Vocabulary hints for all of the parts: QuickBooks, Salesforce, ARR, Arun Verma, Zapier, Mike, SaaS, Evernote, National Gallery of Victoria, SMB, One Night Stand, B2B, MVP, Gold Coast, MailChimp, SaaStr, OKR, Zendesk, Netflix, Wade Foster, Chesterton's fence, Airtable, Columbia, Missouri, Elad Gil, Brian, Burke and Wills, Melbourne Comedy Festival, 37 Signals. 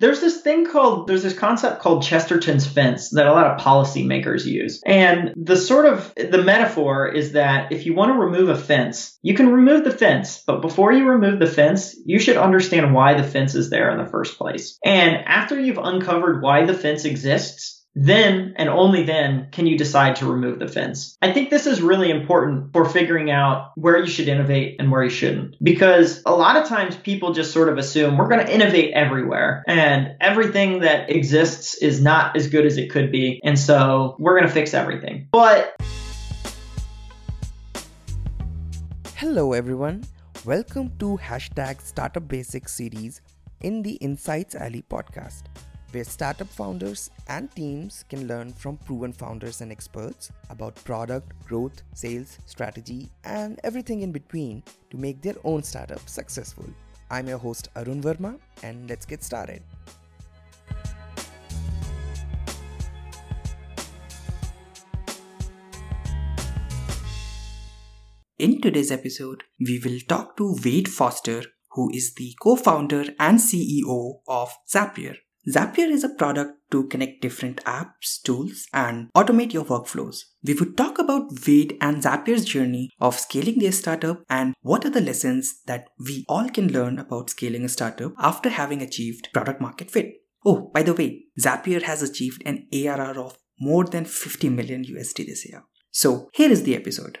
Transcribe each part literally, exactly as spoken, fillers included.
There's this thing called, there's this concept called Chesterton's fence that a lot of policymakers use. And the sort of, the metaphor is that if you want to remove a fence, you can remove the fence. But before you remove the fence, you should understand why the fence is there in the first place. And after you've uncovered why the fence exists, then and only then can you decide to remove the fence. I think this is really important for figuring out where you should innovate and where you shouldn't. Because a lot of times people just sort of assume we're going to innovate everywhere and everything that exists is not as good as it could be. And so we're going to fix everything. But hello, everyone. Welcome to hashtag Startup Basics series in the Insights Alley podcast, where startup founders and teams can learn from proven founders and experts about product, growth, sales, strategy, and everything in between to make their own startup successful. I'm your host Arun Verma, and let's get started. In today's episode, we will talk to Wade Foster, who is the co-founder and C E O of Zapier. Zapier is a product to connect different apps, tools, and automate your workflows. We would talk about Wade and Zapier's journey of scaling their startup and what are the lessons that we all can learn about scaling a startup after having achieved product market fit. Oh, by the way, Zapier has achieved an A R R of more than fifty million U S D this year. So here is the episode.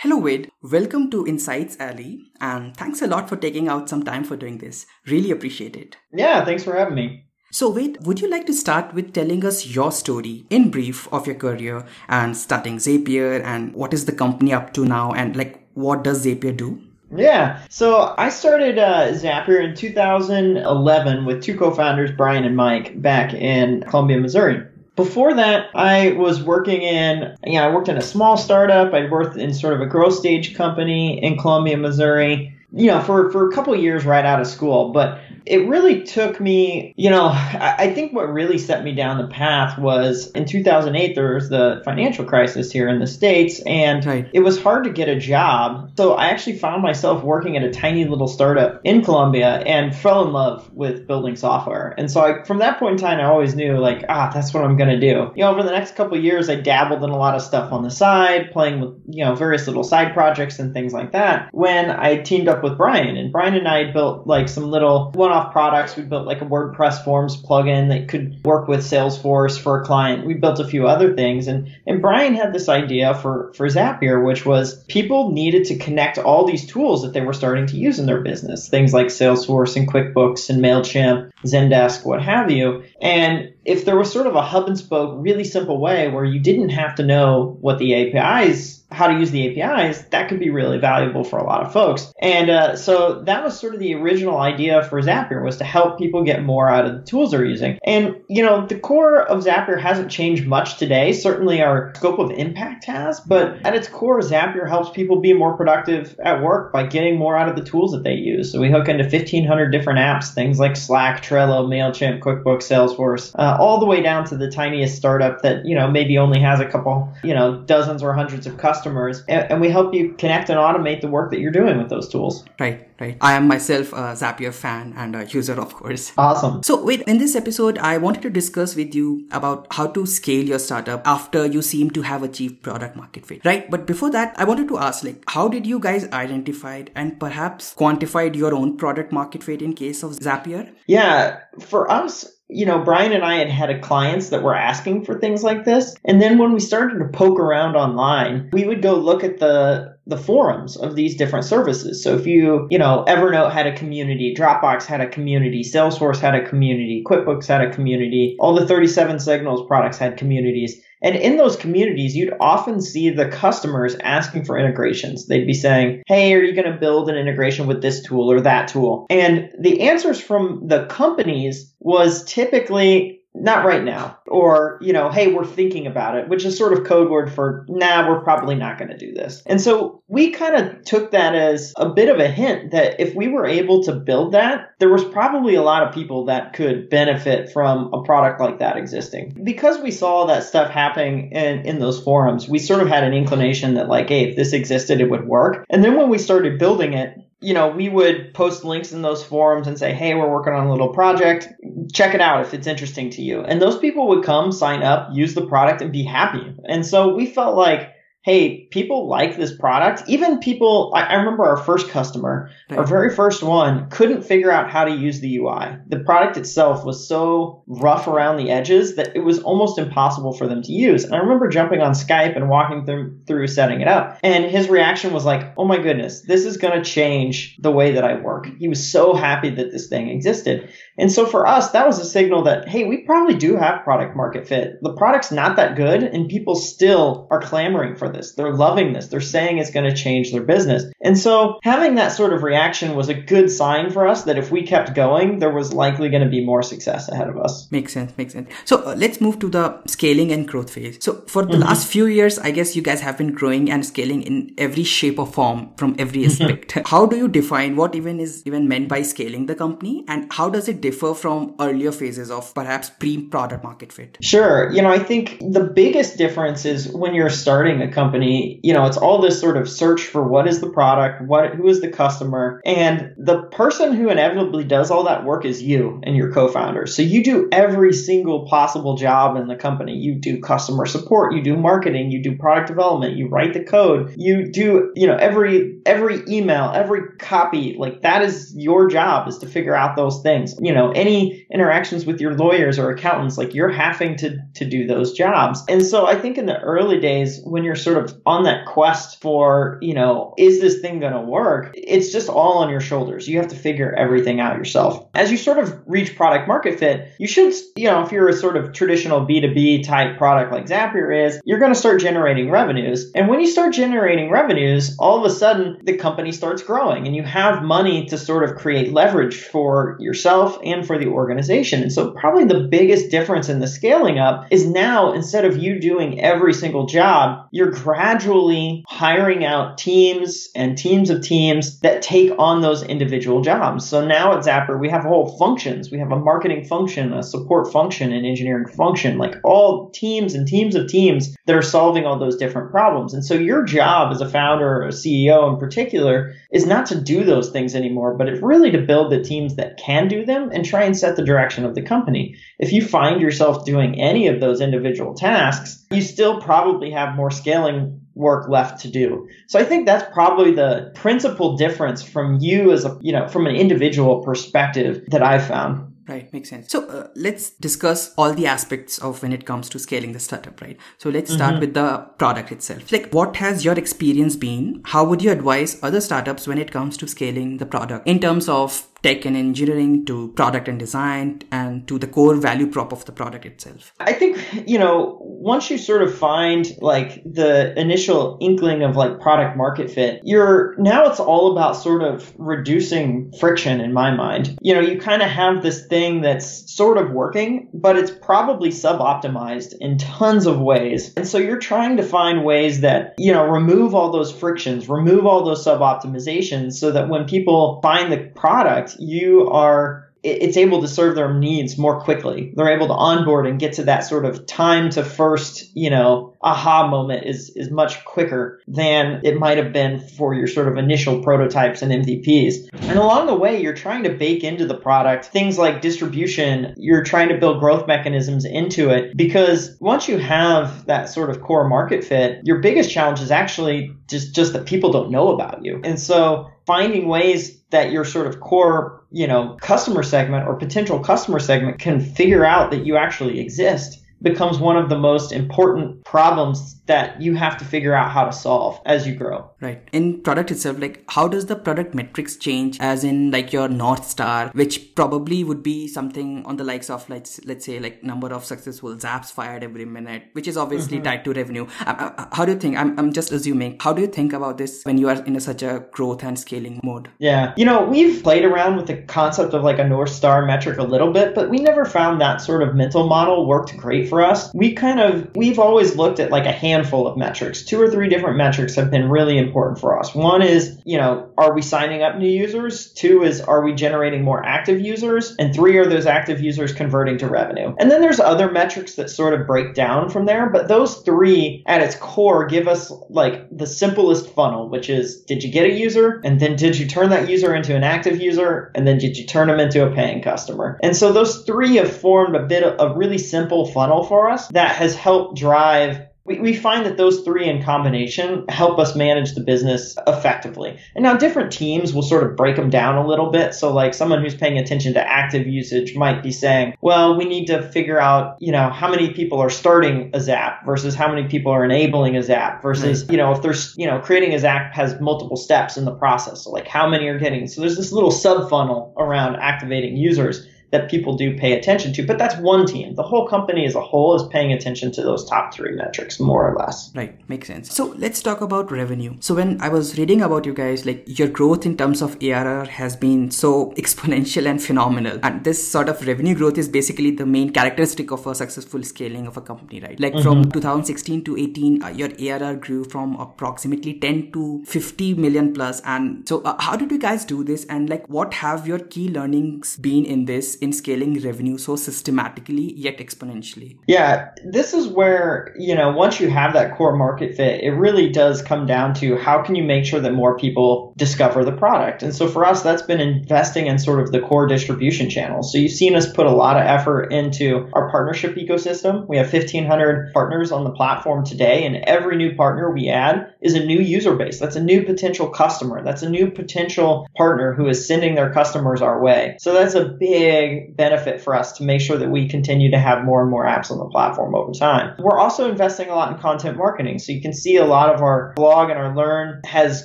Hello Wade, welcome to Insights Alley, and thanks a lot for taking out some time for doing this. Really appreciate it. Yeah, thanks for having me. So Wade, would you like to start with telling us your story in brief of your career and starting Zapier, and what is the company up to now, and like what does Zapier do? Yeah, so I started uh, Zapier in two thousand eleven with two co-founders, Brian and Mike, back in Columbia, Missouri. Before that, I was working in, you know, I worked in a small startup. I worked in sort of a growth stage company in Columbia, Missouri, you know, for, for a couple of years right out of school. But it really took me, you know, I think what really set me down the path was in two thousand eight, there was the financial crisis here in the States, and right. It was hard to get a job. So I actually found myself working at a tiny little startup in Columbia and fell in love with building software. And so I, from that point in time, I always knew like, ah, that's what I'm going to do. You know, over the next couple of years, I dabbled in a lot of stuff on the side, playing with, you know, various little side projects and things like that. When I teamed up with Brian, and Brian and I built like some little one products. We built like a WordPress forms plugin that could work with Salesforce for a client. We built a few other things. And, and Brian had this idea for, for Zapier, which was people needed to connect all these tools that they were starting to use in their business, things like Salesforce and QuickBooks and MailChimp, Zendesk, what have you. And if there was sort of a hub and spoke, really simple way where you didn't have to know what the A P Is, how to use the A P Is, that could be really valuable for a lot of folks. And uh, so that was sort of the original idea for Zapier, was to help people get more out of the tools they're using. And, you know, the core of Zapier hasn't changed much today. Certainly our scope of impact has, but at its core, Zapier helps people be more productive at work by getting more out of the tools that they use. So we hook into fifteen hundred different apps, things like Slack, Trello, MailChimp, QuickBooks, Salesforce, uh, all the way down to the tiniest startup that, you know, maybe only has a couple, you know, dozens or hundreds of customers. Customers, and we help you connect and automate the work that you're doing with those tools. Right, right. I am myself a Zapier fan and a user, of course. Awesome. So wait, in this episode, I wanted to discuss with you about how to scale your startup after you seem to have achieved product market fit, right? But before that, I wanted to ask, like, how did you guys identify and perhaps quantified your own product market fit in case of Zapier? Yeah, for us, you know, Brian and I had had clients that were asking for things like this. And then when we started to poke around online, we would go look at the the forums of these different services. So if you, you know, Evernote had a community, Dropbox had a community, Salesforce had a community, QuickBooks had a community, all the thirty-seven Signals products had communities. And in those communities, you'd often see the customers asking for integrations. They'd be saying, hey, are you going to build an integration with this tool or that tool? And the answers from the companies was typically, not right now, or, you know, hey, we're thinking about it, which is sort of code word for, nah, we're probably not going to do this. And so we kind of took that as a bit of a hint that if we were able to build that, there was probably a lot of people that could benefit from a product like that existing. Because we saw that stuff happening in, in those forums, we sort of had an inclination that like, hey, if this existed, it would work. And then when we started building it, you know, we would post links in those forums and say, hey, we're working on a little project. Check it out if it's interesting to you. And those people would come, sign up, use the product, and be happy. And so we felt like, hey, people like this product. Even people, I, I remember our first customer, our very first one, couldn't figure out how to use the U I. The product itself was so rough around the edges that it was almost impossible for them to use. And I remember jumping on Skype and walking them through setting it up. And his reaction was like, oh my goodness, this is going to change the way that I work. He was so happy that this thing existed. And so for us, that was a signal that, hey, we probably do have product market fit. The product's not that good, and people still are clamoring for this. They're loving this. They're saying it's going to change their business. And so having that sort of reaction was a good sign for us that if we kept going, there was likely going to be more success ahead of us. Makes sense. Makes sense. So uh, let's move to the scaling and growth phase. So for the mm-hmm. last few years, I guess you guys have been growing and scaling in every shape or form from every aspect. Mm-hmm. How do you define what even is even meant by scaling the company, and how does it differ from earlier phases of perhaps pre-product market fit? Sure. You know, I think the biggest difference is when you're starting a company, you know, it's all this sort of search for what is the product, what, who is the customer, and the person who inevitably does all that work is you and your co-founder. So you do every single possible job in the company. You do customer support, you do marketing, you do product development, you write the code, you do, you know, every every email, every copy, like that is your job, is to figure out those things. You know, any interactions with your lawyers or accountants, like you're having to, to do those jobs. And so I think in the early days, when you're sort of on that quest for, you know, is this thing going to work? It's just all on your shoulders. You have to figure everything out yourself. As you sort of reach product market fit, you should, you know, if you're a sort of traditional B two B type product like Zapier is, you're going to start generating revenues. And when you start generating revenues, all of a sudden the company starts growing and you have money to sort of create leverage for yourself and for the organization. And so probably the biggest difference in the scaling up is now, instead of you doing every single job, you're gradually hiring out teams and teams of teams that take on those individual jobs. So now at Zapier, we have whole functions. We have a marketing function, a support function, an engineering function, like all teams and teams of teams that are solving all those different problems. And so your job as a founder or a C E O in particular is not to do those things anymore, but it's really to build the teams that can do them and try and set the direction of the company. If you find yourself doing any of those individual tasks, you still probably have more scaling work left to do. So I think that's probably the principal difference from you as a, you know, from an individual perspective that I've found. Right. Makes sense. So uh, let's discuss all the aspects of when it comes to scaling the startup, right? So let's start mm-hmm. with the product itself. Like, what has your experience been? How would you advise other startups when it comes to scaling the product in terms of tech and engineering to product and design and to the core value prop of the product itself? I think, you know, once you sort of find like the initial inkling of like product market fit, you're now it's all about sort of reducing friction in my mind. You know, you kind of have this thing that's sort of working, but it's probably sub-optimized in tons of ways. And so you're trying to find ways that, you know, remove all those frictions, remove all those sub-optimizations so that when people find the product, you are it's able to serve their needs more quickly. They're able to onboard and get to that sort of time to first, you know, aha moment is is much quicker than it might have been for your sort of initial prototypes and M V Ps. And along the way, you're trying to bake into the product things like distribution. You're trying to build growth mechanisms into it, because once you have that sort of core market fit, your biggest challenge is actually just, just that people don't know about you. And so finding ways that your sort of core, you know, customer segment or potential customer segment can figure out that you actually exist becomes one of the most important problems that you have to figure out how to solve as you grow. Right. In product itself, like how does the product metrics change, as in like your North Star, which probably would be something on the likes of like, let's say like number of successful zaps fired every minute, which is obviously mm-hmm. tied to revenue. Uh, how do you think, I'm, I'm just assuming, how do you think about this when you are in a, such a growth and scaling mode? Yeah. You know, we've played around with the concept of like a North Star metric a little bit, but we never found that sort of mental model worked great for us. We kind of, we've always looked at like a hand handful of metrics. Two or three different metrics have been really important for us. One is, you know, are we signing up new users? Two is, are we generating more active users? And three, are those active users converting to revenue? And then there's other metrics that sort of break down from there, but those three at its core give us like the simplest funnel, which is, did you get a user? And then did you turn that user into an active user? And then did you turn them into a paying customer? And so those three have formed a bit of a really simple funnel for us that has helped drive. We, we find that those three in combination help us manage the business effectively. And now different teams will sort of break them down a little bit. So like someone who's paying attention to active usage might be saying, well, we need to figure out, you know, how many people are starting a Zap versus how many people are enabling a Zap versus, mm-hmm. you know, if there's, you know, creating a Zap has multiple steps in the process. So like how many are getting. So there's this little sub funnel around activating users that people do pay attention to, but that's one team. The whole company as a whole is paying attention to those top three metrics, more or less. Right. Makes sense. So let's talk about revenue. So when I was reading about you guys, like your growth in terms of A R R has been so exponential and phenomenal. And this sort of revenue growth is basically the main characteristic of a successful scaling of a company, right? Like mm-hmm. from two thousand sixteen to eighteen, uh, your A R R grew from approximately ten to fifty million plus. And so uh, how did you guys do this? And like, what have your key learnings been in this? In scaling revenue so systematically yet exponentially? Yeah, this is where, you know, once you have that core market fit, it really does come down to how can you make sure that more people discover the product? And so for us, that's been investing in sort of the core distribution channels. So you've seen us put a lot of effort into our partnership ecosystem. We have fifteen hundred partners on the platform today, and every new partner we add is a new user base. That's a new potential customer. That's a new potential partner who is sending their customers our way. So that's a big benefit for us to make sure that we continue to have more and more apps on the platform over time. We're also investing a lot in content marketing. So you can see a lot of our blog and our learn has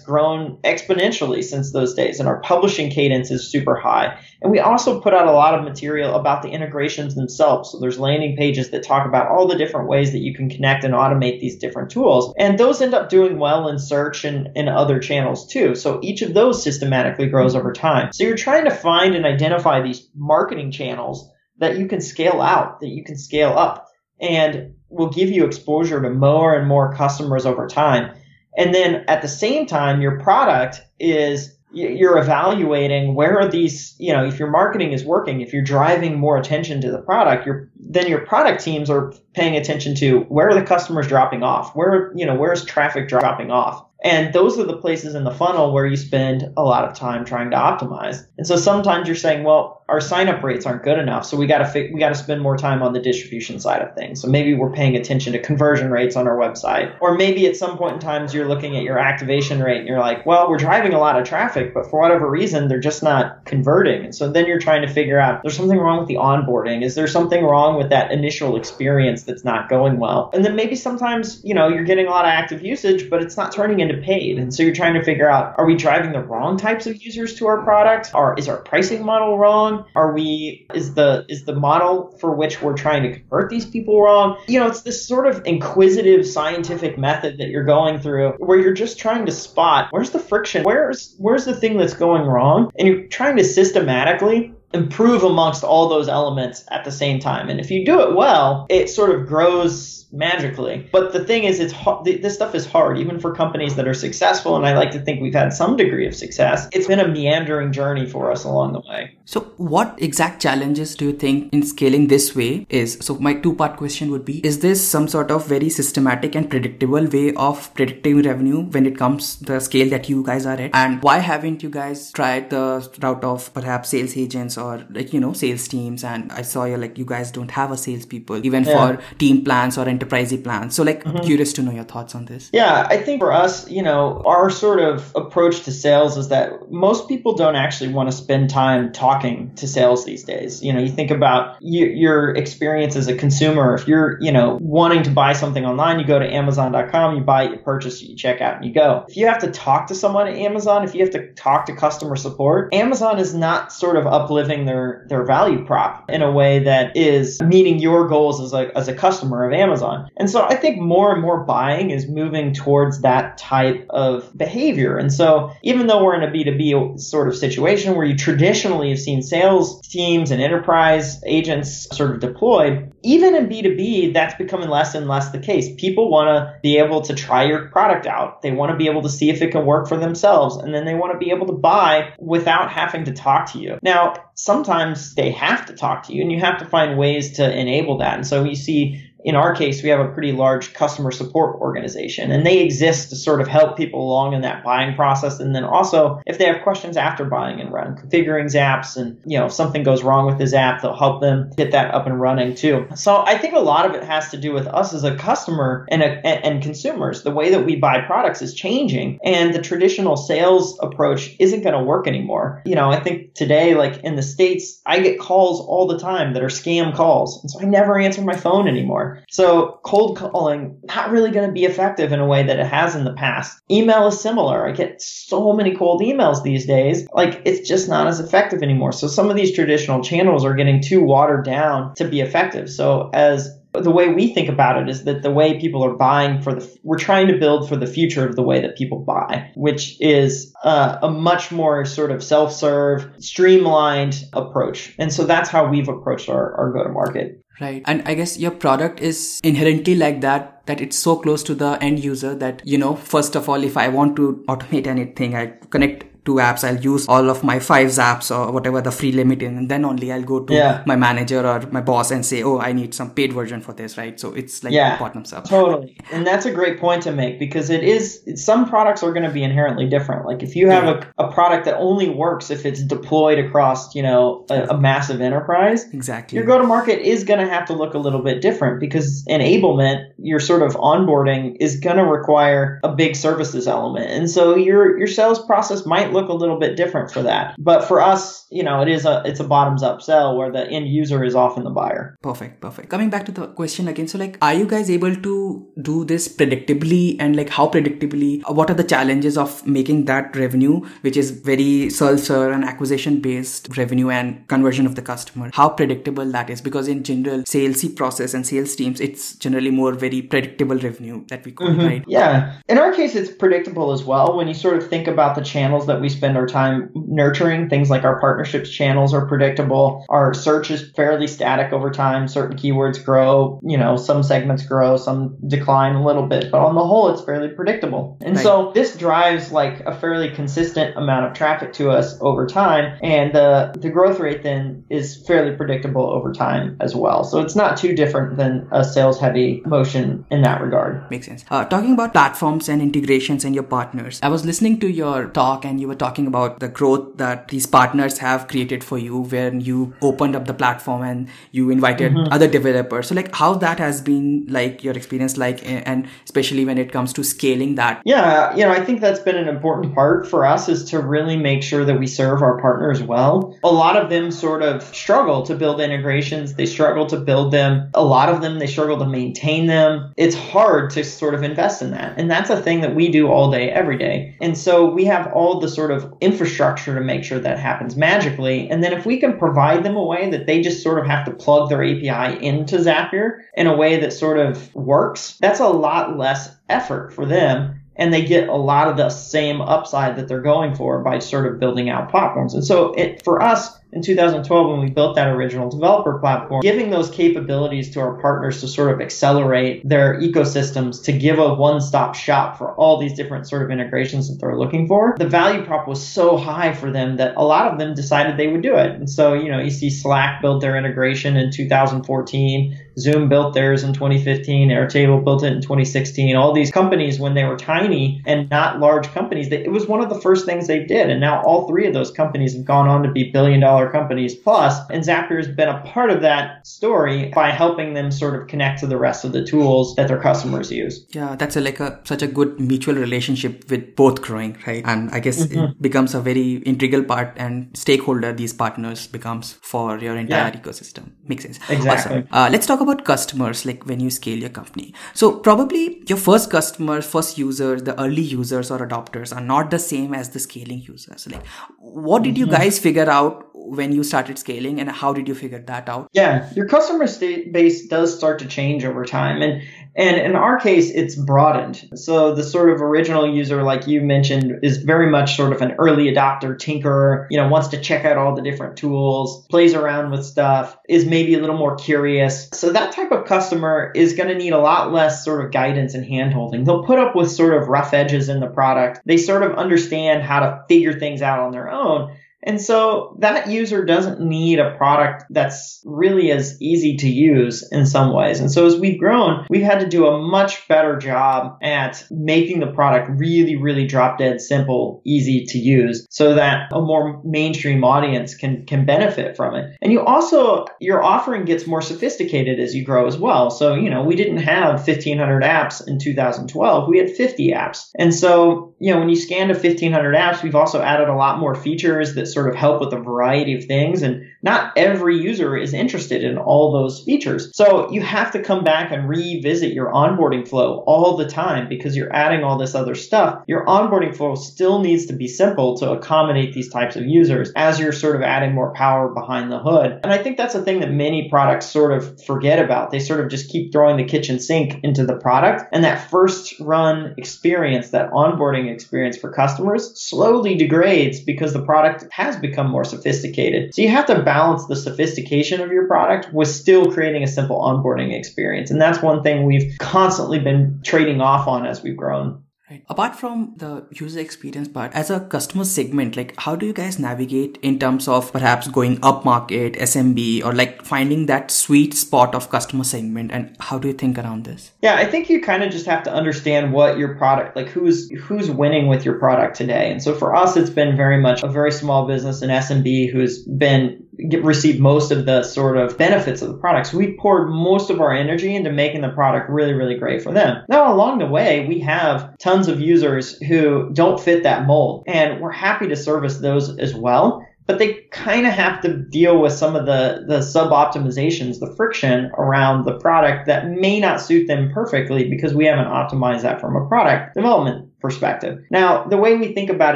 grown exponentially since those days. And our publishing cadence is super high. And we also put out a lot of material about the integrations themselves. So there's landing pages that talk about all the different ways that you can connect and automate these different tools. And those end up doing well in search and in other channels too. So each of those systematically grows over time. So you're trying to find and identify these marketing channels that you can scale out, that you can scale up, and will give you exposure to more and more customers over time. And then at the same time, your product is, you're evaluating where are these, you know, if your marketing is working, if you're driving more attention to the product, you're, then your product teams are paying attention to where are the customers dropping off? Where, you know, where's traffic dropping off? And those are the places in the funnel where you spend a lot of time trying to optimize. And so sometimes you're saying, well, our sign-up rates aren't good enough, so we got to fi- we got to spend more time on the distribution side of things. So maybe we're paying attention to conversion rates on our website. Or maybe at some point in time, you're looking at your activation rate and you're like, well, we're driving a lot of traffic, but for whatever reason, they're just not converting. And so then you're trying to figure out, there's something wrong with the onboarding. Is there something wrong with that initial experience that's not going well? And then maybe sometimes, you know, you're getting a lot of active usage, but it's not turning into paid. And so you're trying to figure out, are we driving the wrong types of users to our product? Or is our pricing model wrong? Are we, is the, is the model for which we're trying to convert these people wrong? You know, it's this sort of inquisitive scientific method that you're going through where you're just trying to spot where's the friction? Where's, where's the thing that's going wrong? And you're trying to systematically improve amongst all those elements at the same time. And if you do it well, it sort of grows magically. But the thing is, it's this stuff is hard, even for companies that are successful. And I like to think we've had some degree of success. It's been a meandering journey for us along the way. So what exact challenges do you think in scaling this way is? So my two-part question would be, is this some sort of very systematic and predictable way of predicting revenue when it comes to the scale that you guys are at? And why haven't you guys tried the route of perhaps sales agents or like, you know, sales teams? And I saw you're like, you guys don't have a salespeople, even yeah. for team plans or enterprisey plans. So like, mm-hmm. curious to know your thoughts on this. Yeah, I think for us, you know, our sort of approach to sales is that most people don't actually want to spend time talking to sales these days. You know, you think about you, your experience as a consumer. If you're, you know, wanting to buy something online, you go to amazon dot com, you buy it, you purchase it, you check out and you go. If you have to talk to someone at Amazon, if you have to talk to customer support, Amazon is not sort of uplifting serving their, their value prop in a way that is meeting your goals as a, as a customer of Amazon. And so I think more and more buying is moving towards that type of behavior. And so even though we're in a B two B sort of situation where you traditionally have seen sales teams and enterprise agents sort of deployed, even in B two B, that's becoming less and less the case. People want to be able to try your product out. They want to be able to see if it can work for themselves. And then they want to be able to buy without having to talk to you. Now, sometimes they have to talk to you and you have to find ways to enable that. And so you see, in our case, we have a pretty large customer support organization, and they exist to sort of help people along in that buying process. And then also, if they have questions after buying and running, configuring Zaps, and you know, if something goes wrong with the Zap, they'll help them get that up and running too. So I think a lot of it has to do with us as a customer and, a, and consumers. The way that we buy products is changing, and the traditional sales approach isn't going to work anymore. You know, I think today, like in the States, I get calls all the time that are scam calls, and so I never answer my phone anymore. So cold calling, not really going to be effective in a way that it has in the past. Email is similar. I get so many cold emails these days. Like, it's just not as effective anymore. So some of these traditional channels are getting too watered down to be effective. So as the way we think about it is that the way people are buying for the, we're trying to build for the future of the way that people buy, which is uh, a much more sort of self-serve, streamlined approach. And so that's how we've approached our, our go-to-market. Right. And I guess your product is inherently like that, that it's so close to the end user that, you know, first of all, if I want to automate anything, I connect two apps, I'll use all of my five Zaps or whatever the free limit is, and then only I'll go to yeah. my manager or my boss and say, oh, I need some paid version for this, right? So it's like yeah, bottoms up. Totally. And that's a great point to make, because it is, some products are going to be inherently different. Like if you have yeah. a, a product that only works if it's deployed across, you know, a, a massive enterprise, exactly, your go-to-market is going to have to look a little bit different, because enablement, your sort of onboarding, is going to require a big services element. And so your, your sales process might look a little bit different for that. But for us, you know, it is a it's a bottoms up sell where the end user is often the buyer. Perfect, perfect. Coming back to the question again, so like, are you guys able to do this predictably, and like how predictably? What are the challenges of making that revenue, which is very self-serve and acquisition based revenue and conversion of the customer, how predictable that is? Because in general, salesy process and sales teams, it's generally more very predictable revenue that we call mm-hmm. it, right? Yeah. In our case, it's predictable as well. When you sort of think about the channels that we spend our time nurturing, things like our partnerships channels are predictable. Our search is fairly static over time. Certain keywords grow, you know, some segments grow, some decline a little bit, but on the whole, it's fairly predictable. And right. so this drives like a fairly consistent amount of traffic to us over time. And the, the growth rate then is fairly predictable over time as well. So it's not too different than a sales heavy motion in that regard. Makes sense. Uh, talking about platforms and integrations and your partners, I was listening to your talk and you were talking about the growth that these partners have created for you, where you opened up the platform and you invited mm-hmm. other developers. So like how that has been, like your experience, like, and especially when it comes to scaling that. Yeah, you know, I think that's been an important part for us, is to really make sure that we serve our partners well. A lot of them sort of struggle to build integrations. They struggle to build them. A lot of them, they struggle to maintain them. It's hard to sort of invest in that. And that's a thing that we do all day, every day. And so we have all the sort of infrastructure to make sure that happens magically. And then if we can provide them a way that they just sort of have to plug their A P I into Zapier in a way that sort of works, that's a lot less effort for them. And they get a lot of the same upside that they're going for by sort of building out platforms. And so it, for us, in two thousand twelve, when we built that original developer platform, giving those capabilities to our partners to sort of accelerate their ecosystems, to give a one-stop shop for all these different sort of integrations that they're looking for, the value prop was so high for them that a lot of them decided they would do it. And so, you know, you see Slack build their integration in two thousand fourteen, Zoom built theirs in twenty fifteen, Airtable built it in twenty sixteen. All these companies, when they were tiny and not large companies, they, it was one of the first things they did. And now all three of those companies have gone on to be billion-dollar companies plus, and Zapier has been a part of that story by helping them sort of connect to the rest of the tools that their customers use. Yeah, that's a, like a such a good mutual relationship with both growing, right? And I guess mm-hmm. it becomes a very integral part and stakeholder these partners becomes for your entire yeah. ecosystem. Makes sense. Exactly. Awesome. Uh, let's talk about customers, like when you scale your company. So probably your first customers, first users, the early users or adopters are not the same as the scaling users. Like, what did mm-hmm. you guys figure out when you started scaling, and how did you figure that out? Yeah, your customer base does start to change over time. And and in our case, it's broadened. So the sort of original user, like you mentioned, is very much sort of an early adopter, tinkerer, you know, wants to check out all the different tools, plays around with stuff, is maybe a little more curious. So that type of customer is going to need a lot less sort of guidance and handholding. They'll put up with sort of rough edges in the product. They sort of understand how to figure things out on their own. And so that user doesn't need a product that's really as easy to use in some ways. And so as we've grown, we've had to do a much better job at making the product really, really drop dead simple, easy to use, so that a more mainstream audience can can benefit from it. And you also, your offering gets more sophisticated as you grow as well. So, you know, we didn't have fifteen hundred apps in two thousand twelve. We had fifty apps. And so, you know, when you scan to fifteen hundred apps, we've also added a lot more features that sort of help with a variety of things. And not every user is interested in all those features. So you have to come back and revisit your onboarding flow all the time because you're adding all this other stuff. Your onboarding flow still needs to be simple to accommodate these types of users as you're sort of adding more power behind the hood. And I think that's a thing that many products sort of forget about. They sort of just keep throwing the kitchen sink into the product. And that first run experience, that onboarding experience for customers, slowly degrades because the product has become more sophisticated. So you have to balance the sophistication of your product with still creating a simple onboarding experience. And that's one thing we've constantly been trading off on as we've grown. Right. Apart from the user experience part, as a customer segment, like how do you guys navigate in terms of perhaps going upmarket, S M B, or like finding that sweet spot of customer segment? And how do you think around this? Yeah, I think you kind of just have to understand what your product, like who's who's winning with your product today. And so for us, it's been very much a very small business, an S M B who's been Get, receive most of the sort of benefits of the products. We poured most of our energy into making the product really, really great for them. Now, along the way, we have tons of users who don't fit that mold, and we're happy to service those as well. But they kind of have to deal with some of the, the sub-optimizations, the friction around the product that may not suit them perfectly because we haven't optimized that from a product development perspective. Now, the way we think about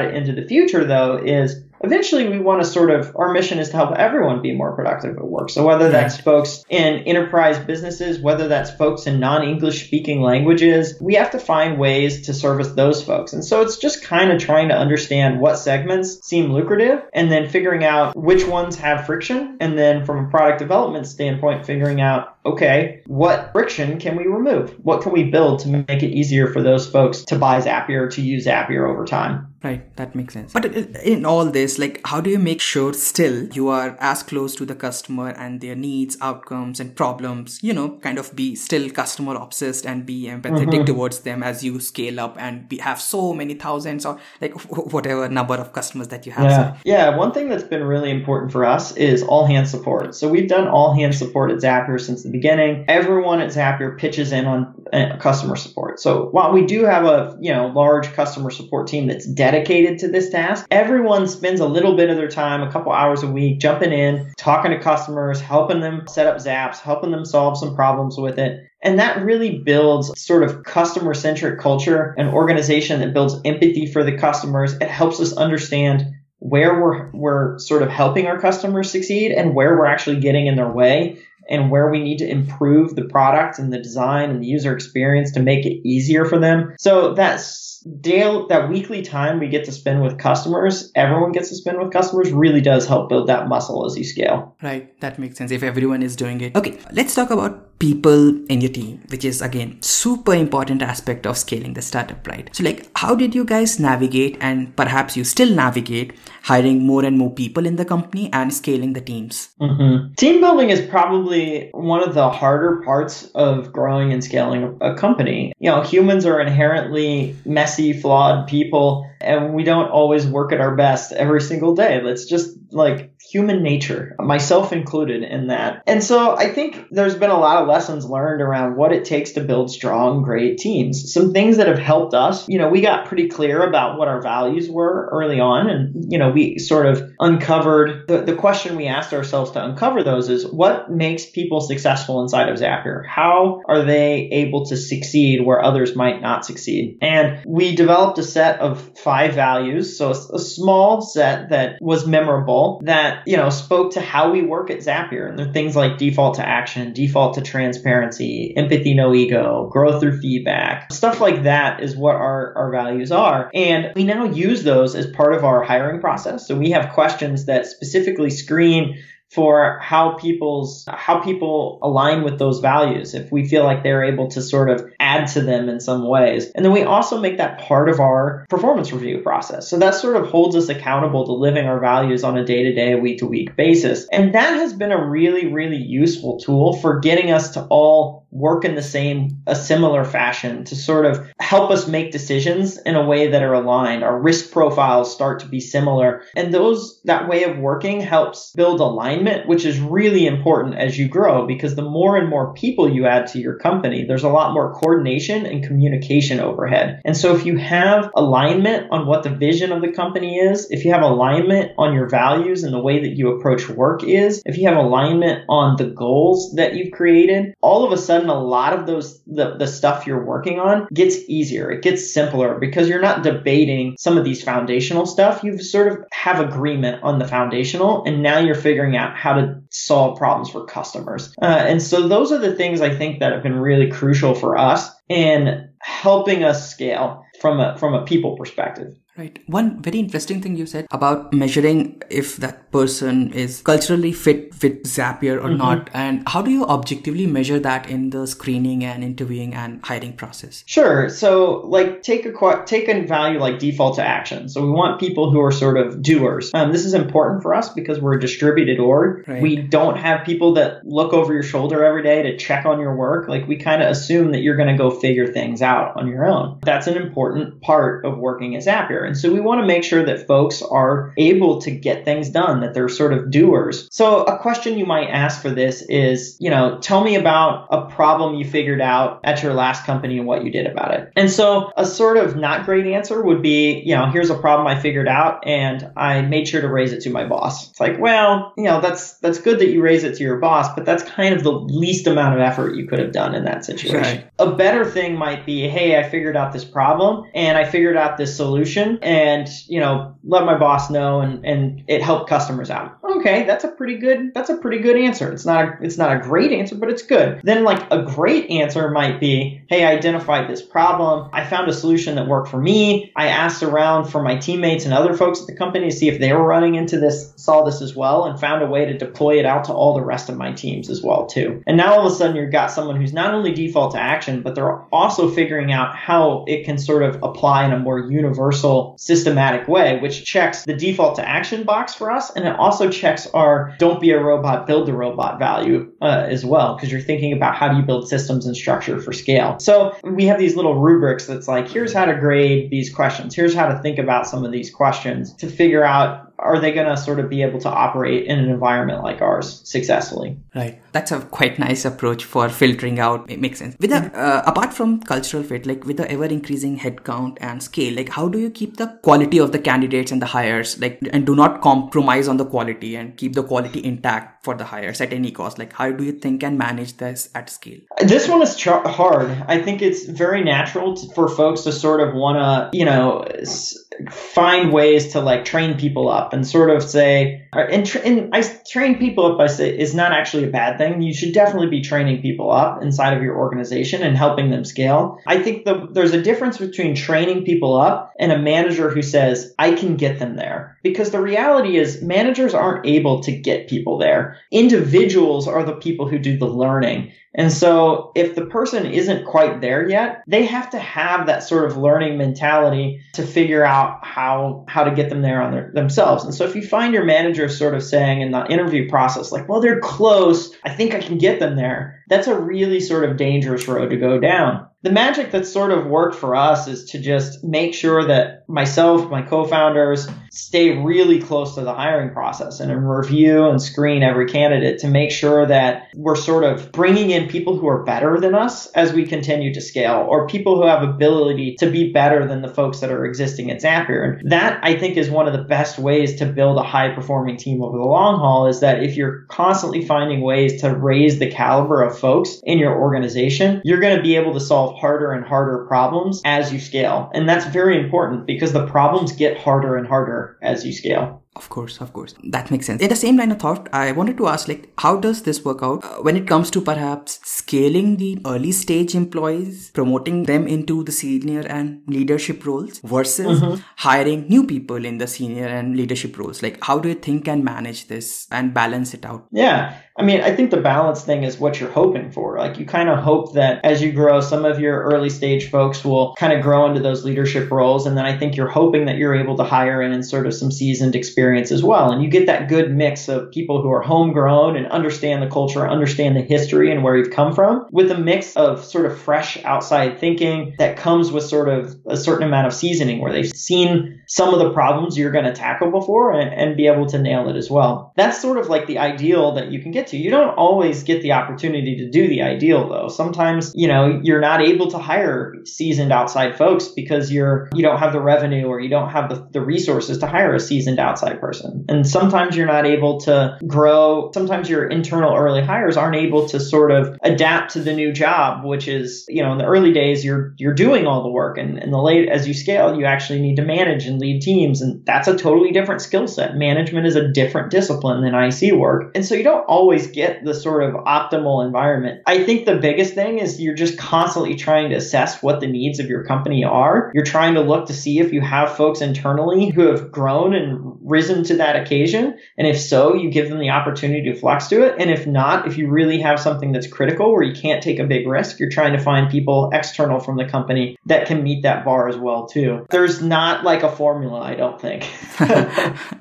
it into the future, though, is eventually we want to sort of, our mission is to help everyone be more productive at work. So whether that's folks in enterprise businesses, whether that's folks in non-English speaking languages, we have to find ways to service those folks. And so it's just kind of trying to understand what segments seem lucrative and then figuring out which ones have friction. And then from a product development standpoint, figuring out, okay, what friction can we remove? What can we build to make it easier for those folks to buy Zapier, to use Zapier over time? Right, that makes sense. But in all this, like, how do you make sure still you are as close to the customer and their needs, outcomes, and problems, you know, kind of be still customer obsessed and be empathetic mm-hmm. towards them as you scale up and be, have so many thousands or like whatever number of customers that you have? Yeah. yeah, one thing that's been really important for us is all hand support. So we've done all hand support at Zapier since the beginning. Everyone at Zapier pitches in on uh, customer support. So while we do have a, you know, large customer support team that's dedicated dedicated to this task, everyone spends a little bit of their time, a couple hours a week, jumping in, talking to customers, helping them set up Zaps, helping them solve some problems with it. And that really builds sort of customer-centric culture, an organization that builds empathy for the customers. It helps us understand where we're, we're sort of helping our customers succeed and where we're actually getting in their way, and where we need to improve the product and the design and the user experience to make it easier for them. So that's daily, that weekly time we get to spend with customers, everyone gets to spend with customers, really does help build that muscle as you scale. Right, that makes sense if everyone is doing it. Okay, let's talk about people in your team, which is again super important aspect of scaling the startup, right? So like, how did you guys navigate, and perhaps you still navigate, hiring more and more people in the company and scaling the teams? Mm-hmm. Team building is probably one of the harder parts of growing and scaling a company. You know, humans are inherently messy, flawed people, and we don't always work at our best every single day. That's just like human nature, myself included in that. And so I think there's been a lot of of lessons learned around what it takes to build strong, great teams. Some things that have helped us, you know, we got pretty clear about what our values were early on. And, you know, we sort of uncovered the, the question we asked ourselves to uncover those is what makes people successful inside of Zapier? How are they able to succeed where others might not succeed? And we developed a set of five values. So a, a small set that was memorable that, you know, spoke to how we work at Zapier. And there are things like default to action, default to transparency, empathy, no ego, growth through feedback. Stuff like that is what our, our values are. And we now use those as part of our hiring process. So we have questions that specifically screen for how people's how people align with those values, if we feel like they're able to sort of add to them in some ways. And then we also make that part of our performance review process. So that sort of holds us accountable to living our values on a day-to-day, week-to-week basis. And that has been a really, really useful tool for getting us to all work in the same, a similar fashion to sort of help us make decisions in a way that are aligned. Our risk profiles start to be similar. And those, that way of working helps build alignment, which is really important as you grow, because the more and more people you add to your company, there's a lot more coordination and communication overhead. And so if you have alignment on what the vision of the company is, if you have alignment on your values and the way that you approach work is, if you have alignment on the goals that you've created, all of a sudden, a lot of those, the, the stuff you're working on gets easier. It gets simpler because you're not debating some of these foundational stuff. You've sort of have agreement on the foundational, and now you're figuring out how to solve problems for customers. Uh, and so those are the things I think that have been really crucial for us in helping us scale from a, from a people perspective. Right. One very interesting thing you said about measuring if that person is culturally fit with Zapier or mm-hmm. not, and how do you objectively measure that in the screening and interviewing and hiring process? Sure. So like take a take a value like default to action. So we want people who are sort of doers. Um, this is important for us because we're a distributed org. Right. We don't have people that look over your shoulder every day to check on your work. Like we kind of assume that you're going to go figure things out on your own. That's an important part of working at Zapier. And so we want to make sure that folks are able to get things done, that they're sort of doers. So a question you might ask for this is, you know, tell me about a problem you figured out at your last company and what you did about it. And so a sort of not great answer would be, you know, here's a problem I figured out and I made sure to raise it to my boss. It's like, well, you know, that's that's good that you raise it to your boss, but that's kind of the least amount of effort you could have done in that situation. Right. A better thing might be, hey, I figured out this problem and I figured out this solution. And, you know, let my boss know and, and it helped customers out. Okay, that's a pretty good, that's a pretty good answer. It's not, a, it's not a great answer, but it's good. Then like a great answer might be, hey, I identified this problem. I found a solution that worked for me. I asked around for my teammates and other folks at the company to see if they were running into this, saw this as well, and found a way to deploy it out to all the rest of my teams as well too. And now all of a sudden you've got someone who's not only default to action, but they're also figuring out how it can sort of apply in a more universal systematic way, which checks the default to action box for us. And it also checks our don't be a robot, build the robot value uh, as well, because you're thinking about how do you build systems and structure for scale. So we have these little rubrics that's like, here's how to grade these questions. Here's how to think about some of these questions to figure out, are they going to sort of be able to operate in an environment like ours successfully? Right. That's a quite nice approach for filtering out. It makes sense. With the, uh, apart from cultural fit, like with the ever increasing headcount and scale, like how do you keep the quality of the candidates and the hires, like, and do not compromise on the quality and keep the quality intact for the hires at any cost? Like how do you think and manage this at scale? This one is char- hard. I think it's very natural to, for folks to sort of want to, you know, s- find ways to like train people up and sort of say, and, tra- and I train people up by say is not actually a bad thing. You should definitely be training people up inside of your organization and helping them scale. I think the, there's a difference between training people up and a manager who says, I can get them there. Because the reality is managers aren't able to get people there. Individuals are the people who do the learning. And so if the person isn't quite there yet, they have to have that sort of learning mentality to figure out how how to get them there on their, themselves. And so if you find your manager sort of saying in the interview process, like, well, they're close, I think I can get them there, that's a really sort of dangerous road to go down. the magic that's sort of worked for us is to just make sure that myself, my co-founders stay really close to the hiring process and review and screen every candidate to make sure that we're sort of bringing in people who are better than us as we continue to scale, or people who have ability to be better than the folks that are existing at Zapier. And that, I think, is one of the best ways to build a high-performing team over the long haul, is that if you're constantly finding ways to raise the caliber of folks in your organization, you're going to be able to solve harder and harder problems as you scale. And that's very important because the problems get harder and harder as you scale. Of course, of course. That makes sense. In the same line of thought, I wanted to ask, like, how does this work out uh, when it comes to perhaps scaling the early stage employees, promoting them into the senior and leadership roles versus mm-hmm. hiring new people in the senior and leadership roles? Like, how do you think and manage this and balance it out? Yeah. I mean, I think the balance thing is what you're hoping for. Like, you kind of hope that as you grow, some of your early stage folks will kind of grow into those leadership roles. And then I think you're hoping that you're able to hire in and sort of some seasoned experience as well. And you get that good mix of people who are homegrown and understand the culture, understand the history and where you've come from, with a mix of sort of fresh outside thinking that comes with sort of a certain amount of seasoning where they've seen some of the problems you're going to tackle before and, and be able to nail it as well. That's sort of like the ideal that you can get to. You don't always get the opportunity to do the ideal, though. Sometimes, you know, you're not able to hire seasoned outside folks because you're you don't have the revenue or you don't have the, the resources to hire a seasoned outside person. And sometimes you're not able to grow. Sometimes your internal early hires aren't able to sort of adapt to the new job, which is, you know, in the early days, you're you're doing all the work. And in the late, as you scale, you actually need to manage and lead teams. And that's a totally different skill set. Management is a different discipline than I C work. And so you don't always get the sort of optimal environment. I think the biggest thing is you're just constantly trying to assess what the needs of your company are. You're trying to look to see if you have folks internally who have grown and risen to that occasion. And if so, you give them the opportunity to flex to it. And if not, if you really have something that's critical where you can't take a big risk, you're trying to find people external from the company that can meet that bar as well too. There's not like a formula, I don't think.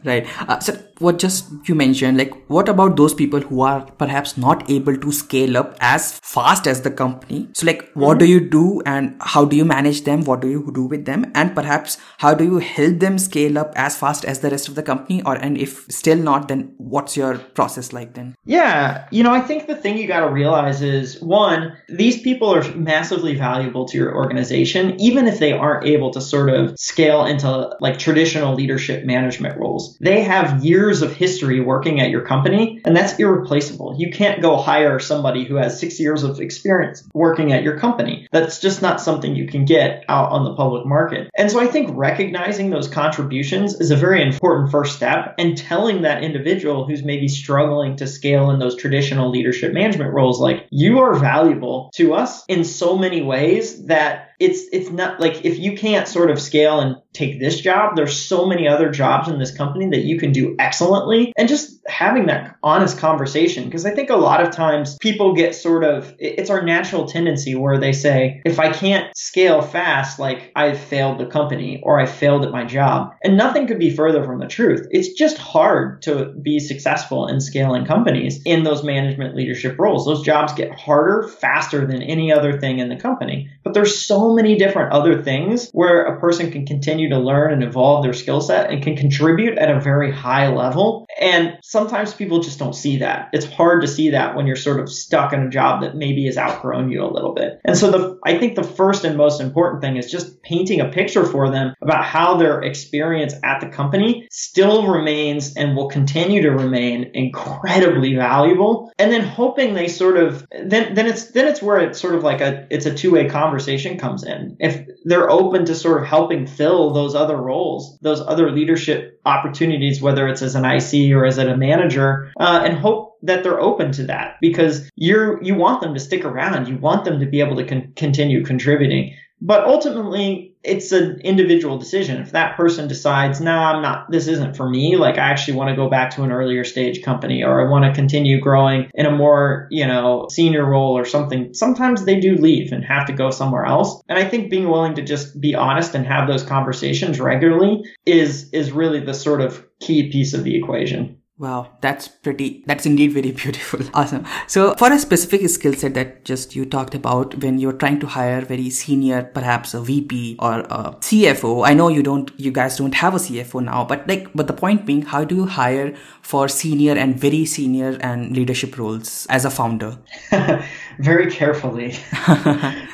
Right. Uh, so what just you mentioned, like, what about those people who are perhaps not able to scale up as fast as the company? So, like, what do you do and how do you manage them? What do you do with them? And perhaps how do you help them scale up as fast as the rest of the company? Or, and if still not, then what's your process like then? Yeah. You know, I think the thing you got to realize is, one, these people are massively valuable to your organization, even if they aren't able to sort of scale into like traditional leadership management roles. They have years of history working at your company, and that's irreplaceable. You can't go hire somebody who has six years of experience working at your company. That's just not something you can get out on the public market. And so I think recognizing those contributions is a very important first step, and telling that individual who's maybe struggling to scale in those traditional leadership management roles, like, you are valuable to us in so many ways that It's it's not like if you can't sort of scale and take this job, there's so many other jobs in this company that you can do excellently. And just having that honest conversation, because I think a lot of times people get sort of, it's our natural tendency where they say, if I can't scale fast, like, I failed the company or I failed at my job. And nothing could be further from the truth. It's just hard to be successful in scaling companies in those management leadership roles. Those jobs get harder, faster than any other thing in the company. But there's so many different other things where a person can continue to learn and evolve their skill set and can contribute at a very high level. And sometimes people just don't see that. It's hard to see that when you're sort of stuck in a job that maybe has outgrown you a little bit. And so the I think the first and most important thing is just painting a picture for them about how their experience at the company still remains and will continue to remain incredibly valuable. And then hoping they sort of then then it's then it's where it's sort of like a it's a two-way conversation comes in. If they're open to sort of helping fill those other roles, those other leadership opportunities, whether it's as an I C or as a manager, uh, and hope that they're open to that, because you're you want them to stick around. You want them to be able to con- continue contributing. But ultimately, it's an individual decision. If that person decides, no, nah, I'm not, this isn't for me. Like, I actually want to go back to an earlier stage company, or I want to continue growing in a more, you know, senior role or something. Sometimes they do leave and have to go somewhere else. And I think being willing to just be honest and have those conversations regularly is, is really the sort of key piece of the equation. Wow, that's pretty, that's indeed very beautiful. Awesome. So for a specific skill set that just you talked about, when you're trying to hire very senior, perhaps a V P or a C F O, I know you don't, you guys don't have a C F O now, but like, but the point being, how do you hire for senior and very senior and leadership roles as a founder? Very carefully.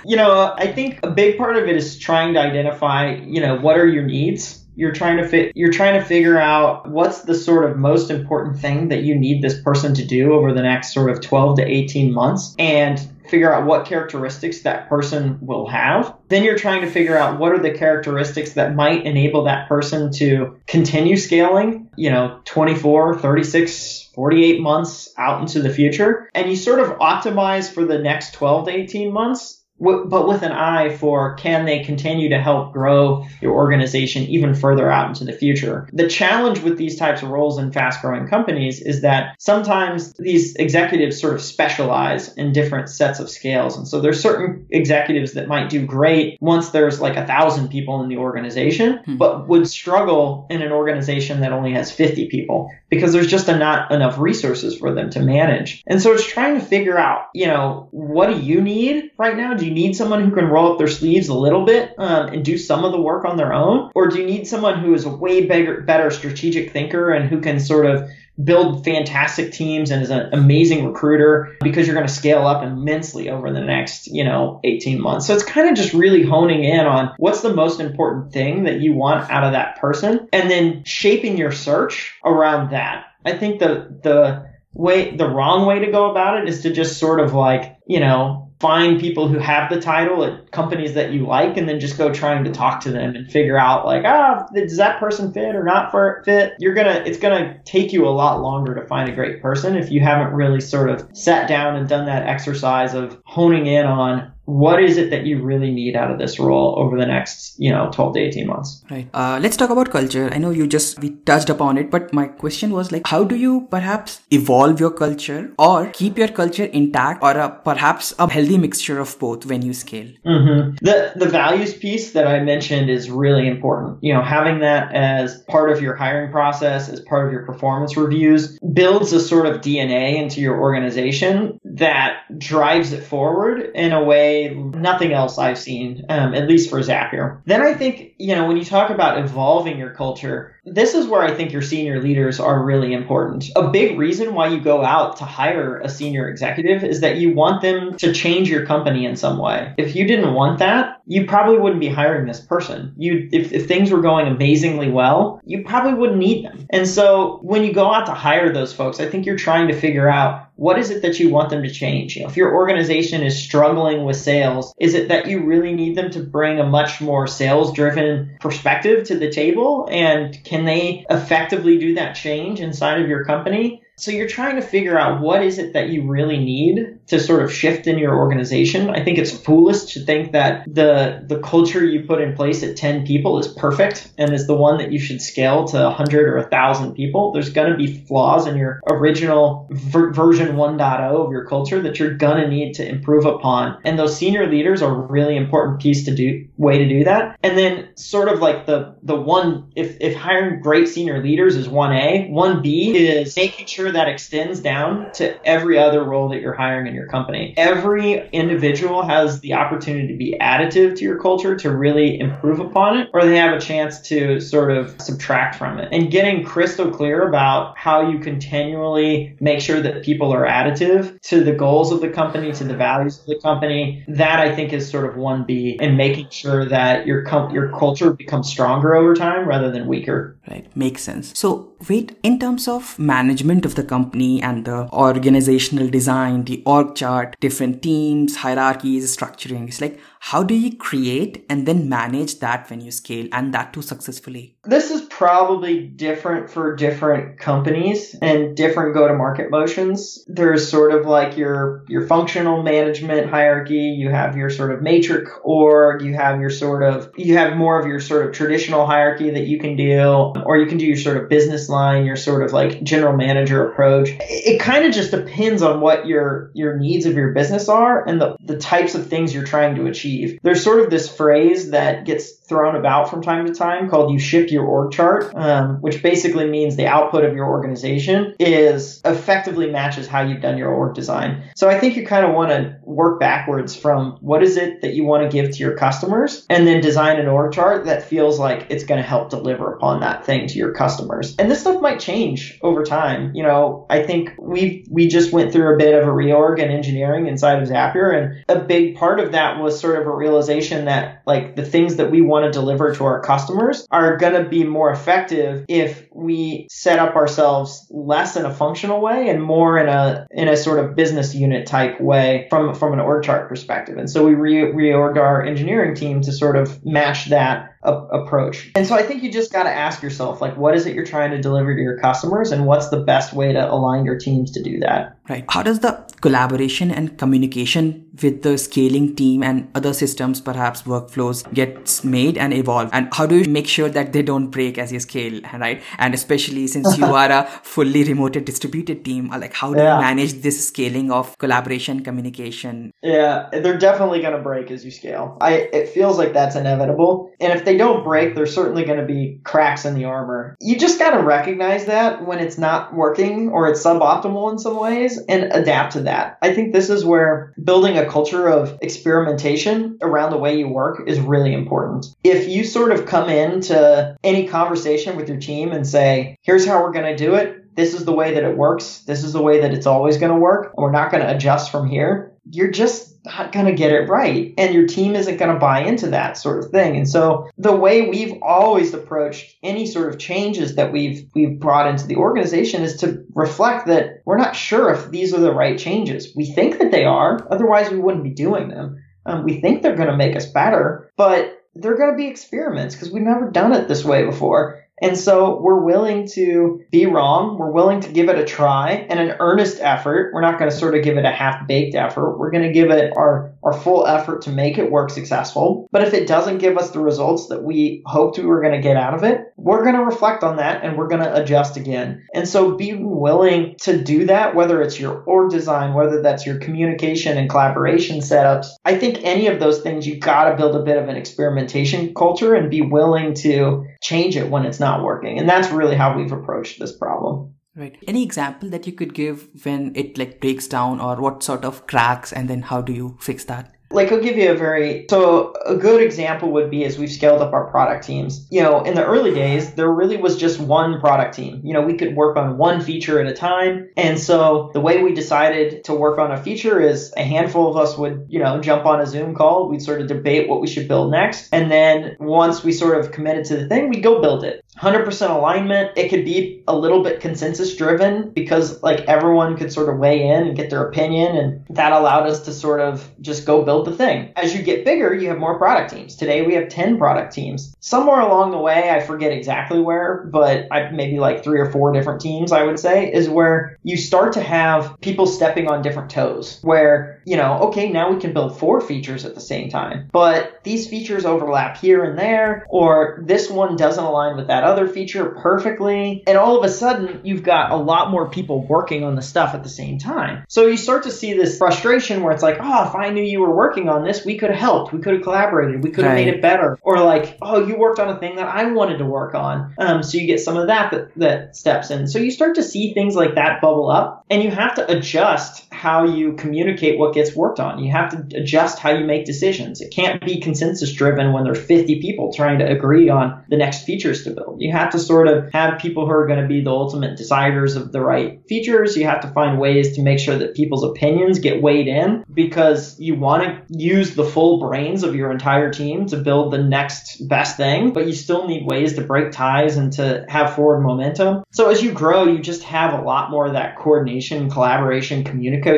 You know, I think a big part of it is trying to identify, you know, what are your needs? You're trying to fit, you're trying to figure out what's the sort of most important thing that you need this person to do over the next sort of twelve to eighteen months and figure out what characteristics that person will have. Then you're trying to figure out what are the characteristics that might enable that person to continue scaling, you know, twenty-four, thirty-six, forty-eight months out into the future. And you sort of optimize for the next twelve to eighteen months. But with an eye for, can they continue to help grow your organization even further out into the future? The challenge with these types of roles in fast-growing companies is that sometimes these executives sort of specialize in different sets of scales. And so there's certain executives that might do great once there's like a thousand people in the organization, hmm. but would struggle in an organization that only has fifty people because there's just not enough resources for them to manage. And so it's trying to figure out, you know, what do you need right now? Do you need someone who can roll up their sleeves a little bit um, and do some of the work on their own? Or do you need someone who is a way bigger, better strategic thinker and who can sort of build fantastic teams and is an amazing recruiter, because you're going to scale up immensely over the next, you know, eighteen months. So it's kind of just really honing in on what's the most important thing that you want out of that person and then shaping your search around that. I think the, the way, the wrong way to go about it is to just sort of like, you know, find people who have the title at companies that you like, and then just go trying to talk to them and figure out like, ah, oh, does that person fit or not for fit? You're going to, it's going to take you a lot longer to find a great person if you haven't really sort of sat down and done that exercise of honing in on what is it that you really need out of this role over the next, you know, twelve to eighteen months? Right. Uh, let's talk about culture. I know you just, we touched upon it, but my question was like, how do you perhaps evolve your culture or keep your culture intact, or a, perhaps a healthy mixture of both when you scale? Mm-hmm. The, the values piece that I mentioned is really important. You know, having that as part of your hiring process, as part of your performance reviews, builds a sort of D N A into your organization that drives it forward in a way nothing else I've seen, um, at least for Zapier. Then I think, you know, when you talk about evolving your culture, this is where I think your senior leaders are really important. A big reason why you go out to hire a senior executive is that you want them to change your company in some way. If you didn't want that, you probably wouldn't be hiring this person. You, if, if things were going amazingly well, you probably wouldn't need them. And so when you go out to hire those folks, I think you're trying to figure out, what is it that you want them to change? You know, if your organization is struggling with sales, is it that you really need them to bring a much more sales-driven perspective to the table? And can they effectively do that change inside of your company? So you're trying to figure out what is it that you really need to sort of shift in your organization. I think it's foolish to think that the the culture you put in place at ten people is perfect and is the one that you should scale to one hundred or one thousand people. There's going to be flaws in your original ver- version one point oh of your culture that you're going to need to improve upon. And those senior leaders are a really important piece to do, way to do that. And then sort of like the, the one, if, if hiring great senior leaders is one A, one B is making sure that extends down to every other role that you're hiring in your company. Every individual has the opportunity to be additive to your culture, to really improve upon it, or they have a chance to sort of subtract from it. And getting crystal clear about how you continually make sure that people are additive to the goals of the company, to the values of the company, that I think is sort of one B, and making sure that your com- your culture becomes stronger over time rather than weaker. Right. Makes sense. So wait, in terms of management of the company and the organizational design, the org chart, different teams, hierarchies, structuring, it's like, how do you create and then manage that when you scale, and that too successfully? This is probably different for different companies and different go-to-market motions. There's sort of like your, your functional management hierarchy. You have your sort of matrix org. You have your sort of, you have more of your sort of traditional hierarchy that you can do, or you can do your sort of business line, your sort of like general manager approach. It, it kind of just depends on what your, your needs of your business are and the, the types of things you're trying to achieve. There's sort of this phrase that gets thrown about from time to time called you shift pick your org chart, um, which basically means the output of your organization is effectively matches how you've done your org design. So I think you kind of want to work backwards from what is it that you want to give to your customers and then design an org chart that feels like it's going to help deliver upon that thing to your customers. And this stuff might change over time. You know, I think we we just went through a bit of a reorg in engineering inside of Zapier. And a big part of that was sort of a realization that like the things that we want to deliver to our customers are going to be more effective if we set up ourselves less in a functional way and more in a in a sort of business unit type way from, from an org chart perspective. And so we re- reorged our engineering team to sort of match that approach. And so I think you just got to ask yourself, like, what is it you're trying to deliver to your customers and what's the best way to align your teams to do that? Right. How does the collaboration and communication with the scaling team and other systems, perhaps workflows, gets made and evolve? And how do you make sure that they don't break as you scale, right? And especially since you are a fully remote and distributed team, like how do yeah. you manage this scaling of collaboration, communication? Yeah, they're definitely going to break as you scale. I, it feels like that's inevitable. And if they They don't break, there's certainly going to be cracks in the armor. You just got to recognize that when it's not working or it's suboptimal in some ways and adapt to that. I think this is where building a culture of experimentation around the way you work is really important. If you sort of come into any conversation with your team and say, here's how we're going to do it. This is the way that it works. This is the way that it's always going to work. We're not going to adjust from here. You're just not going to get it right. And your team isn't going to buy into that sort of thing. And so the way we've always approached any sort of changes that we've we've brought into the organization is to reflect that we're not sure if these are the right changes. We think that they are. Otherwise, we wouldn't be doing them. Um, we think they're going to make us better, but they're going to be experiments because we've never done it this way before. And so we're willing to be wrong. We're willing to give it a try and an earnest effort. We're not going to sort of give it a half-baked effort. We're going to give it our, our full effort to make it work successful. But if it doesn't give us the results that we hoped we were going to get out of it, we're going to reflect on that and we're going to adjust again. And so be willing to do that, whether it's your org design, whether that's your communication and collaboration setups. I think any of those things, you've got to build a bit of an experimentation culture and be willing to change it when it's not working. And that's really how we've approached this problem. Right. Any example that you could give when it like breaks down or what sort of cracks and then how do you fix that? Like I'll give you a very, so a good example would be as we've scaled up our product teams. You know, in the early days, there really was just one product team. You know, we could work on one feature at a time. And so the way we decided to work on a feature is a handful of us would, you know, jump on a Zoom call. We'd sort of debate what we should build next. And then once we sort of committed to the thing, we'd go build it. one hundred percent alignment. It could be a little bit consensus driven because like everyone could sort of weigh in and get their opinion. And that allowed us to sort of just go build the thing. As you get bigger, you have more product teams. Today, we have ten product teams. Somewhere along the way, I forget exactly where, but I, maybe like three or four different teams, I would say, is where you start to have people stepping on different toes where, you know, okay, now we can build four features at the same time, but these features overlap here and there, or this one doesn't align with that other feature perfectly. And all of a sudden, you've got a lot more people working on the stuff at the same time. So you start to see this frustration where it's like, oh, if I knew you were working on this, we could have helped. We could have collaborated. We could have right. made it better. Or like, oh, you worked on a thing that I wanted to work on. Um, so you get some of that, that that steps in. So you start to see things like that bubble up and you have to adjust how you communicate what gets worked on. You have to adjust how you make decisions. It can't be consensus driven when there are fifty people trying to agree on the next features to build. You have to sort of have people who are going to be the ultimate deciders of the right features. You have to find ways to make sure that people's opinions get weighed in because you want to use the full brains of your entire team to build the next best thing, but you still need ways to break ties and to have forward momentum. So as you grow, you just have a lot more of that coordination, collaboration, communication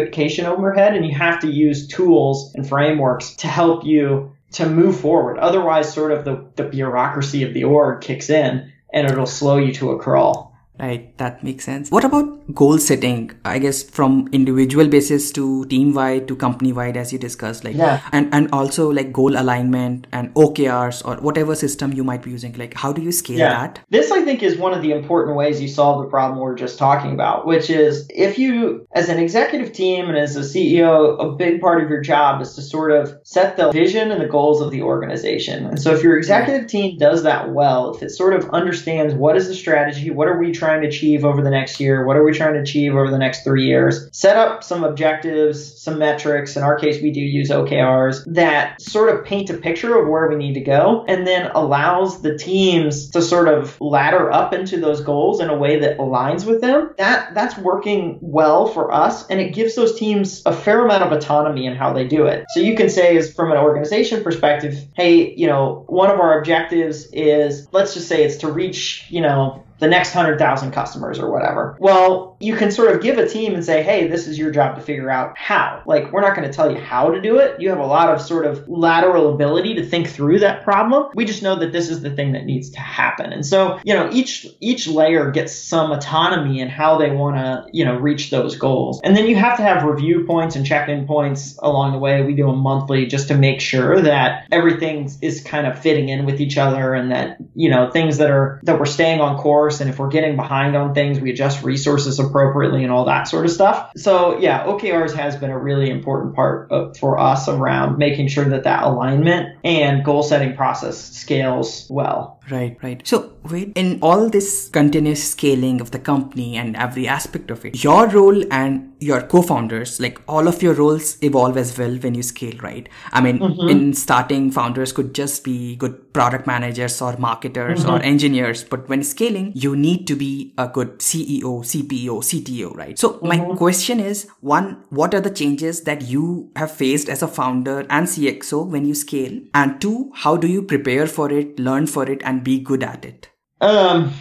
overhead, and you have to use tools and frameworks to help you to move forward. Otherwise, sort of the, the bureaucracy of the org kicks in and it'll slow you to a crawl. Right. That makes sense. What about goal setting? I guess from individual basis to team wide to company wide, as you discussed, like, yeah. and, and also like goal alignment and O K Rs or whatever system you might be using. Like, how do you scale yeah. that? This, I think, is one of the important ways you solve the problem we're just talking about, which is if you, as an executive team and as a C E O, a big part of your job is to sort of set the vision and the goals of the organization. And so if your executive team does that well, if it sort of understands what is the strategy, what are we trying trying to achieve over the next year? What are we trying to achieve over the next three years? Set up some objectives, some metrics. In our case, we do use O K Rs that sort of paint a picture of where we need to go and then allows the teams to sort of ladder up into those goals in a way that aligns with them. That that's working well for us, and it gives those teams a fair amount of autonomy in how they do it. So you can say is from an organization perspective, hey, you know, one of our objectives is, let's just say it's to reach, you know, the next one hundred thousand customers or whatever. Well, you can sort of give a team and say, hey, this is your job to figure out how. Like, we're not going to tell you how to do it. You have a lot of sort of lateral ability to think through that problem. We just know that this is the thing that needs to happen. And so, you know, each each layer gets some autonomy in how they want to, you know, reach those goals. And then you have to have review points and check-in points along the way. We do them monthly just to make sure that everything is kind of fitting in with each other and that, you know, things that are that we're staying on course. And if we're getting behind on things, we adjust resources appropriately and all that sort of stuff. So yeah, O K Rs has been a really important part of, for us around making sure that that alignment and goal setting process scales well. Right, right. So Wade, in all this continuous scaling of the company and every aspect of it, your role and your co-founders, like all of your roles evolve as well when you scale, right? I mean, mm-hmm. in starting, founders could just be good product managers or marketers mm-hmm. or engineers. But when scaling, you need to be a good C E O, C P O, C T O, right? So mm-hmm. my question is, one, what are the changes that you have faced as a founder and C X O when you scale? And two, how do you prepare for it, learn for it, and be good at it? Um...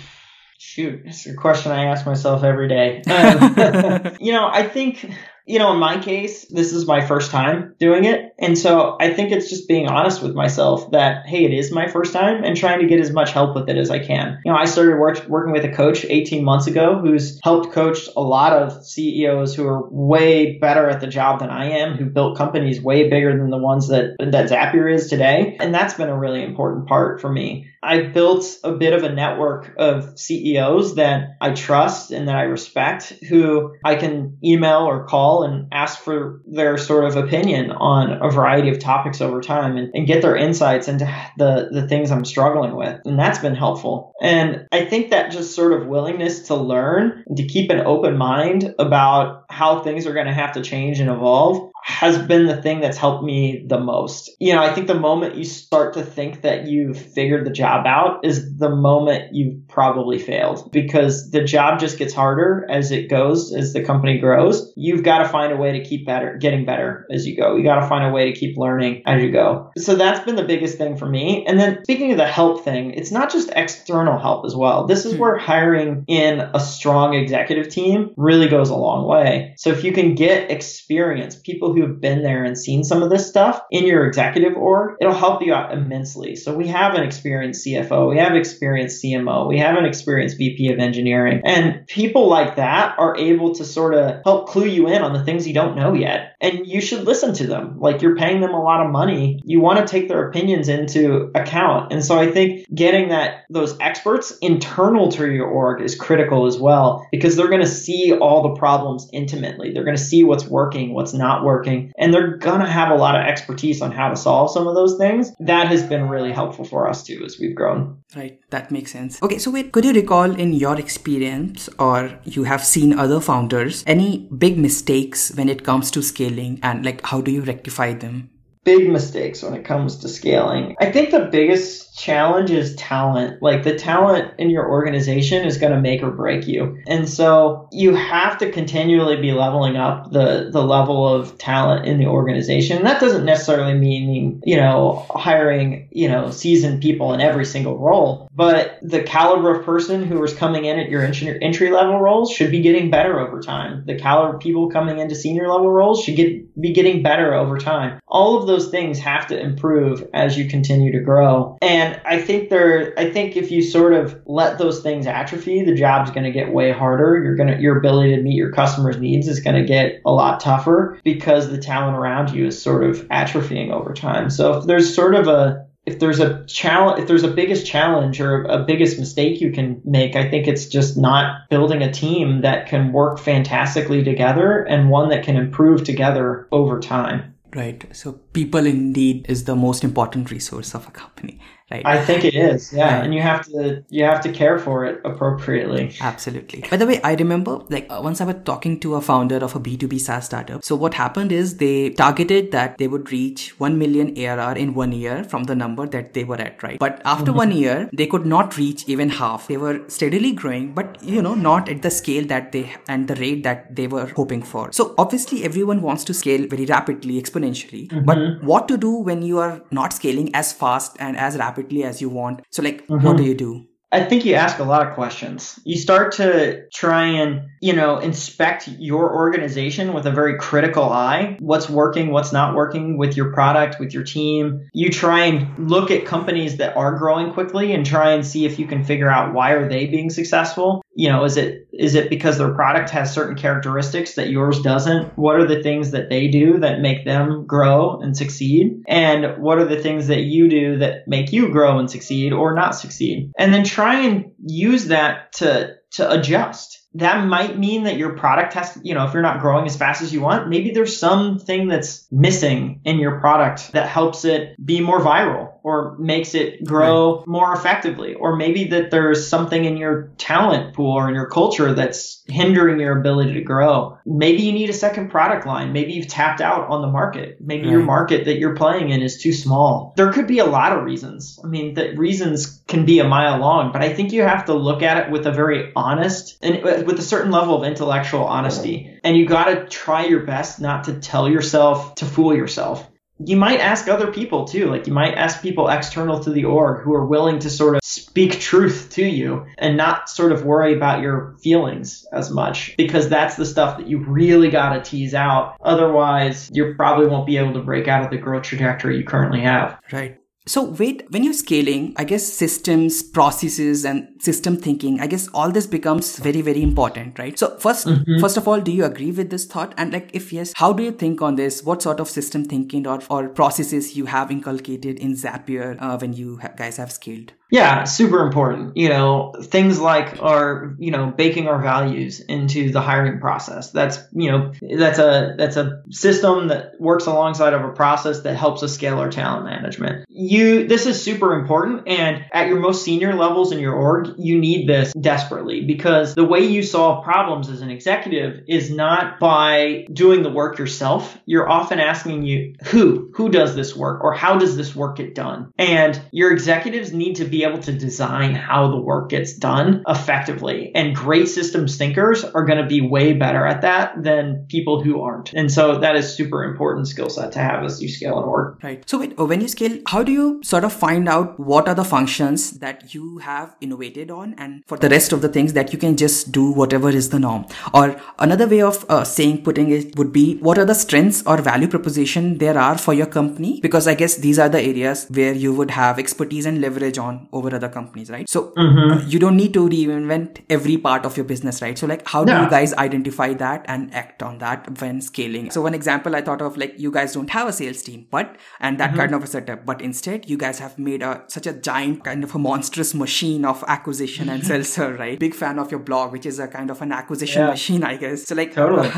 Shoot, it's a question I ask myself every day. Um, you know, I think, you know, in my case, this is my first time doing it. And so I think it's just being honest with myself that, hey, it is my first time and trying to get as much help with it as I can. You know, I started work- working with a coach eighteen months ago who's helped coach a lot of C E Os who are way better at the job than I am, who built companies way bigger than the ones that, that Zapier is today. And that's been a really important part for me. I built a bit of a network of C E Os that I trust and that I respect, who I can email or call and ask for their sort of opinion on a variety of topics over time and, and get their insights into the, the things I'm struggling with. And that's been helpful. And I think that just sort of willingness to learn and to keep an open mind about how things are going to have to change and evolve has been the thing that's helped me the most. You know, I think the moment you start to think that you've figured the job out is the moment you've probably failed, because the job just gets harder as it goes, as the company grows. You've got to find a way to keep better, getting better as you go. You got to find a way to keep learning as you go. So that's been the biggest thing for me. And then speaking of the help thing, it's not just external help as well. This is where hiring in a strong executive team really goes a long way. So if you can get experience, people who have been there and seen some of this stuff in your executive org, it'll help you out immensely. So we have an experienced C F O, we have an experienced C M O, we have an experienced V P of engineering, and people like that are able to sort of help clue you in on the things you don't know yet. And you should listen to them. Like, you're paying them a lot of money. You want to take their opinions into account. And so I think getting that those experts internal to your org is critical as well, because they're going to see all the problems intimately. They're going to see what's working, what's not working. And they're going to have a lot of expertise on how to solve some of those things. That has been really helpful for us too, as we've grown. Right. That makes sense. Okay. So wait, could you recall in your experience, or you have seen other founders, any big mistakes when it comes to scaling, and like, how do you rectify them? Big mistakes when it comes to scaling. I think the biggest challenge is talent. Like, the talent in your organization is going to make or break you. And so you have to continually be leveling up the, the level of talent in the organization. And that doesn't necessarily mean, you know, hiring, you know, seasoned people in every single role, but the caliber of person who is coming in at your entry level roles should be getting better over time. The caliber of people coming into senior level roles should get be getting better over time. All of those things have to improve as you continue to grow. And I think there, I think if you sort of let those things atrophy, the job's going to get way harder. You're going to, your ability to meet your customers' needs is going to get a lot tougher because the talent around you is sort of atrophying over time. So if there's sort of a, If there's a challenge, if there's a biggest challenge or a biggest mistake you can make, I think it's just not building a team that can work fantastically together and one that can improve together over time. Right. So people indeed is the most important resource of a company, right? I think it is. Yeah. Right. And you have to, you have to care for it appropriately. Absolutely. By the way, I remember like once I was talking to a founder of a B two B SaaS startup. So what happened is they targeted that they would reach one million A R R in one year from the number that they were at, right? But after mm-hmm. one year, they could not reach even half. They were steadily growing, but you know, not at the scale that they, and the rate that they were hoping for. So obviously everyone wants to scale very rapidly, exponentially, mm-hmm. but what to do when you are not scaling as fast and as rapidly as you want? So like, mm-hmm. what do you do? I think you ask a lot of questions. You start to try and, you know, inspect your organization with a very critical eye. What's working, what's not working with your product, with your team. You try and look at companies that are growing quickly and try and see if you can figure out why are they being successful. You know, is it is it because their product has certain characteristics that yours doesn't? What are the things that they do that make them grow and succeed? And what are the things that you do that make you grow and succeed or not succeed? And then try and use that to to adjust. That might mean that your product has, you know, if you're not growing as fast as you want, maybe there's something that's missing in your product that helps it be more viral or makes it grow right. more effectively. Or maybe that there's something in your talent pool or in your culture that's hindering your ability to grow. Maybe you need a second product line. Maybe you've tapped out on the market. Maybe right. your market that you're playing in is too small. There could be a lot of reasons. I mean, the reasons can be a mile long, but I think you have to look at it with a very honest and with a certain level of intellectual honesty. And you got to try your best not to tell yourself to fool yourself. You might ask other people too, like you might ask people external to the org who are willing to sort of speak truth to you and not sort of worry about your feelings as much, because that's the stuff that you really got to tease out. Otherwise, you probably won't be able to break out of the growth trajectory you currently have. Right. So Wade, when you're scaling, I guess systems, processes, and system thinking, I guess all this becomes very, very important, right? So first, mm-hmm. first of all, do you agree with this thought? And like, if yes, how do you think on this? What sort of system thinking or, or processes you have inculcated in Zapier uh, when you ha- guys have scaled? Yeah, super important. You know, things like our, you know, baking our values into the hiring process. That's, you know, that's a, that's a system that works alongside of a process that helps us scale our talent management. You, this is super important. And at your most senior levels in your org, you need this desperately, because the way you solve problems as an executive is not by doing the work yourself. You're often asking you, who, who does this work or how does this work get done? And your executives need to be able to design how the work gets done effectively. And great systems thinkers are going to be way better at that than people who aren't. And so that is super important skill set to have as you scale an org. Right. So wait, when you scale, how do you sort of find out what are the functions that you have innovated on and for the rest of the things that you can just do whatever is the norm? Or another way of uh, saying, putting it would be, what are the strengths or value proposition there are for your company? Because I guess these are the areas where you would have expertise and leverage on over other companies, right? So mm-hmm. you don't need to reinvent every part of your business, right? So like, how do no. you guys identify that and act on that when scaling? So one example I thought of, like, you guys don't have a sales team, but, and that mm-hmm. kind of a setup, but instead you guys have made a, such a giant kind of a monstrous machine of acquisition and self-serve, right? Big fan of your blog, which is a kind of an acquisition yeah. machine, I guess. So like, totally.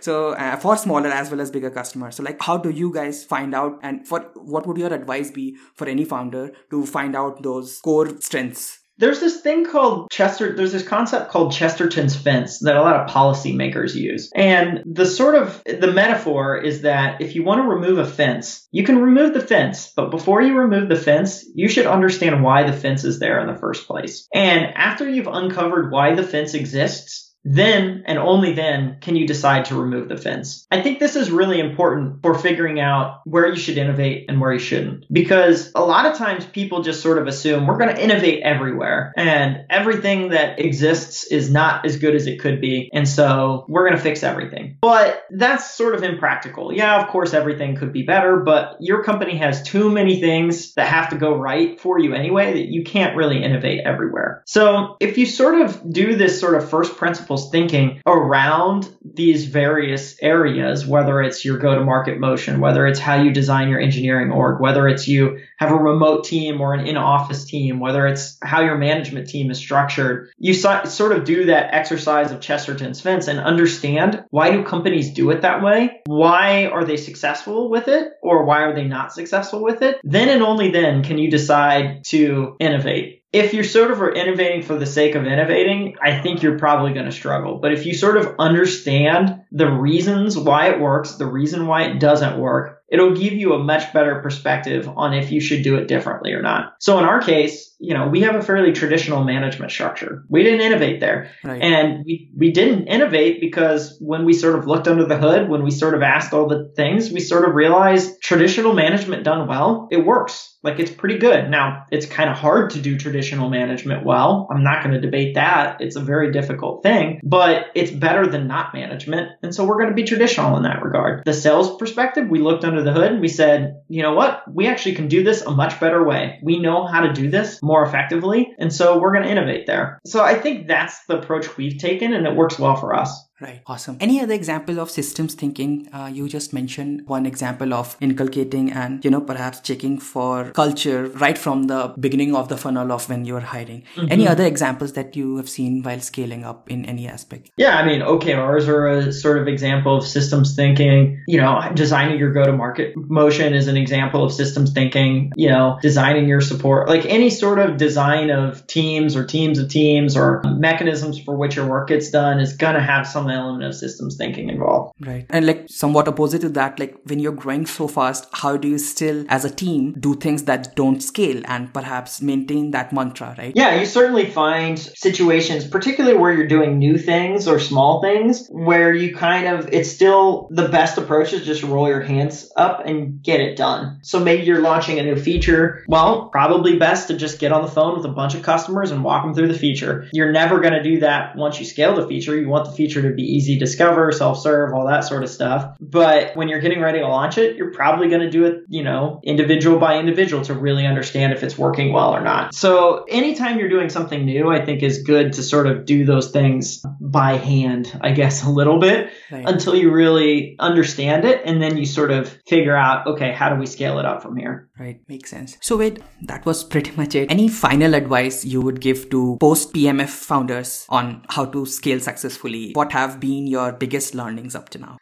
so uh, for smaller as well as bigger customers. So like, how do you guys find out, and for what would your advice be for any founder to find out those core strengths? There's this thing called Chester, there's this concept called Chesterton's fence that a lot of policymakers use. And the sort of, the metaphor is that if you want to remove a fence, you can remove the fence, but before you remove the fence, you should understand why the fence is there in the first place. And after you've uncovered why the fence exists, Then and only then can you decide to remove the fence. I think this is really important for figuring out where you should innovate and where you shouldn't, because a lot of times people just sort of assume we're going to innovate everywhere and everything that exists is not as good as it could be. And so we're going to fix everything. But that's sort of impractical. Yeah, of course, everything could be better, but your company has too many things that have to go right for you anyway that you can't really innovate everywhere. So if you sort of do this sort of first principle thinking around these various areas, whether it's your go-to-market motion, whether it's how you design your engineering org, whether it's you have a remote team or an in-office team, whether it's how your management team is structured, you so- sort of do that exercise of Chesterton's fence and understand, why do companies do it that way? Why are they successful with it? Or why are they not successful with it? Then and only then can you decide to innovate. If you're sort of innovating for the sake of innovating, I think you're probably going to struggle. But if you sort of understand the reasons why it works, the reason why it doesn't work, it'll give you a much better perspective on if you should do it differently or not. So in our case, you know, we have a fairly traditional management structure. We didn't innovate there. Right. And we, we didn't innovate because when we sort of looked under the hood, when we sort of asked all the things, we sort of realized traditional management done well, it works. Like, it's pretty good. Now, it's kind of hard to do traditional management well. I'm not going to debate that. It's a very difficult thing, but it's better than not management. And so we're going to be traditional in that regard. The sales perspective, we looked under the hood and we said, you know what? We actually can do this a much better way. We know how to do this more effectively. And so we're going to innovate there. So I think that's the approach we've taken, and it works well for us. Right. Awesome. Any other example of systems thinking? Uh, you just mentioned one example of inculcating and, you know, perhaps checking for culture right from the beginning of the funnel of when you're hiring. Mm-hmm. Any other examples that you have seen while scaling up in any aspect? Yeah, I mean, O K Rs are a sort of example of systems thinking. You know, designing your go-to-market motion is an example of systems thinking. You know, designing your support, like any sort of design of teams or teams of teams or mechanisms for which your work gets done is going to have some element of systems thinking involved. Right. And like somewhat opposite to that, like when you're growing so fast, how do you still as a team do things that don't scale and perhaps maintain that mantra, right? Yeah, you certainly find situations, particularly where you're doing new things or small things, where you kind of, it's still the best approach is just roll your hands up and get it done. So maybe you're launching a new feature. Well, probably best to just get on the phone with a bunch of customers and walk them through the feature. You're never going to do that once you scale the feature. You want the feature to be easy to discover, self-serve, all that sort of stuff. But when you're getting ready to launch it, you're probably going to do it, you know, individual by individual to really understand if it's working well or not. So anytime you're doing something new, I think is good to sort of do those things by hand, I guess, a little bit right. until you really understand it. And then you sort of figure out, okay, how do we scale it up from here? Right. Makes sense. So Wade, that was pretty much it. Any final advice you would give to post-P M F founders on how to scale successfully? What have have been your biggest learnings up to now?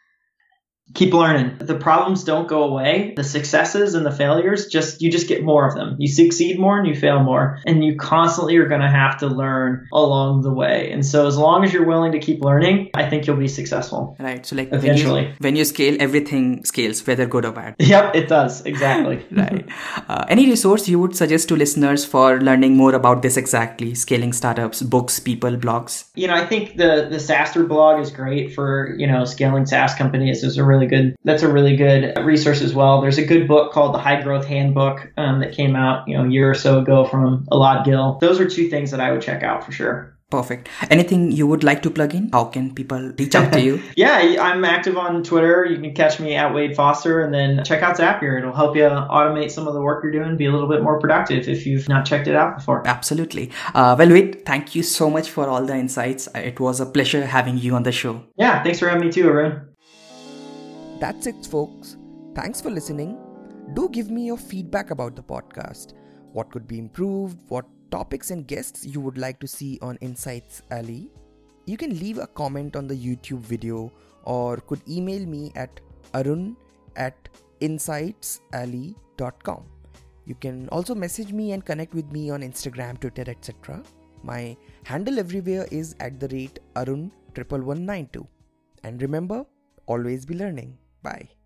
Keep learning. The problems don't go away. The successes and the failures, just you just get more of them. You succeed more and you fail more. And you constantly are going to have to learn along the way. And so as long as you're willing to keep learning, I think you'll be successful. Right. So like eventually, when you, when you scale, everything scales, whether good or bad. Yep, it does. Exactly. Right. Uh, any resource you would suggest to listeners for learning more about this exactly? Scaling startups, books, people, blogs? You know, I think the, the SaaStr blog is great for, you know, scaling SaaS companies. Is a really good that's a really good resource as well. There's a good book called The High Growth Handbook um, that came out you know a year or so ago from Elad Gil. Those are two things that I would check out for sure. Perfect. Anything you would like to plug in? How can people reach out to you? Yeah, I'm active on Twitter. You can catch me at Wade Foster, and then check out Zapier. It'll help you automate some of the work you're doing, be a little bit more productive if you've not checked it out before. Absolutely. Uh, well, Wade, thank you so much for all the insights. It was a pleasure having you on the show. Yeah, thanks for having me too, Arun. That's it, folks. Thanks for listening. Do give me your feedback about the podcast. What could be improved? What topics and guests you would like to see on Insights Alley? You can leave a comment on the YouTube video or could email me at arun at insights alley dot com. You can also message me and connect with me on Instagram, Twitter, et cetera. My handle everywhere is at the rate arun one one one nine two. And remember, always be learning. Bye.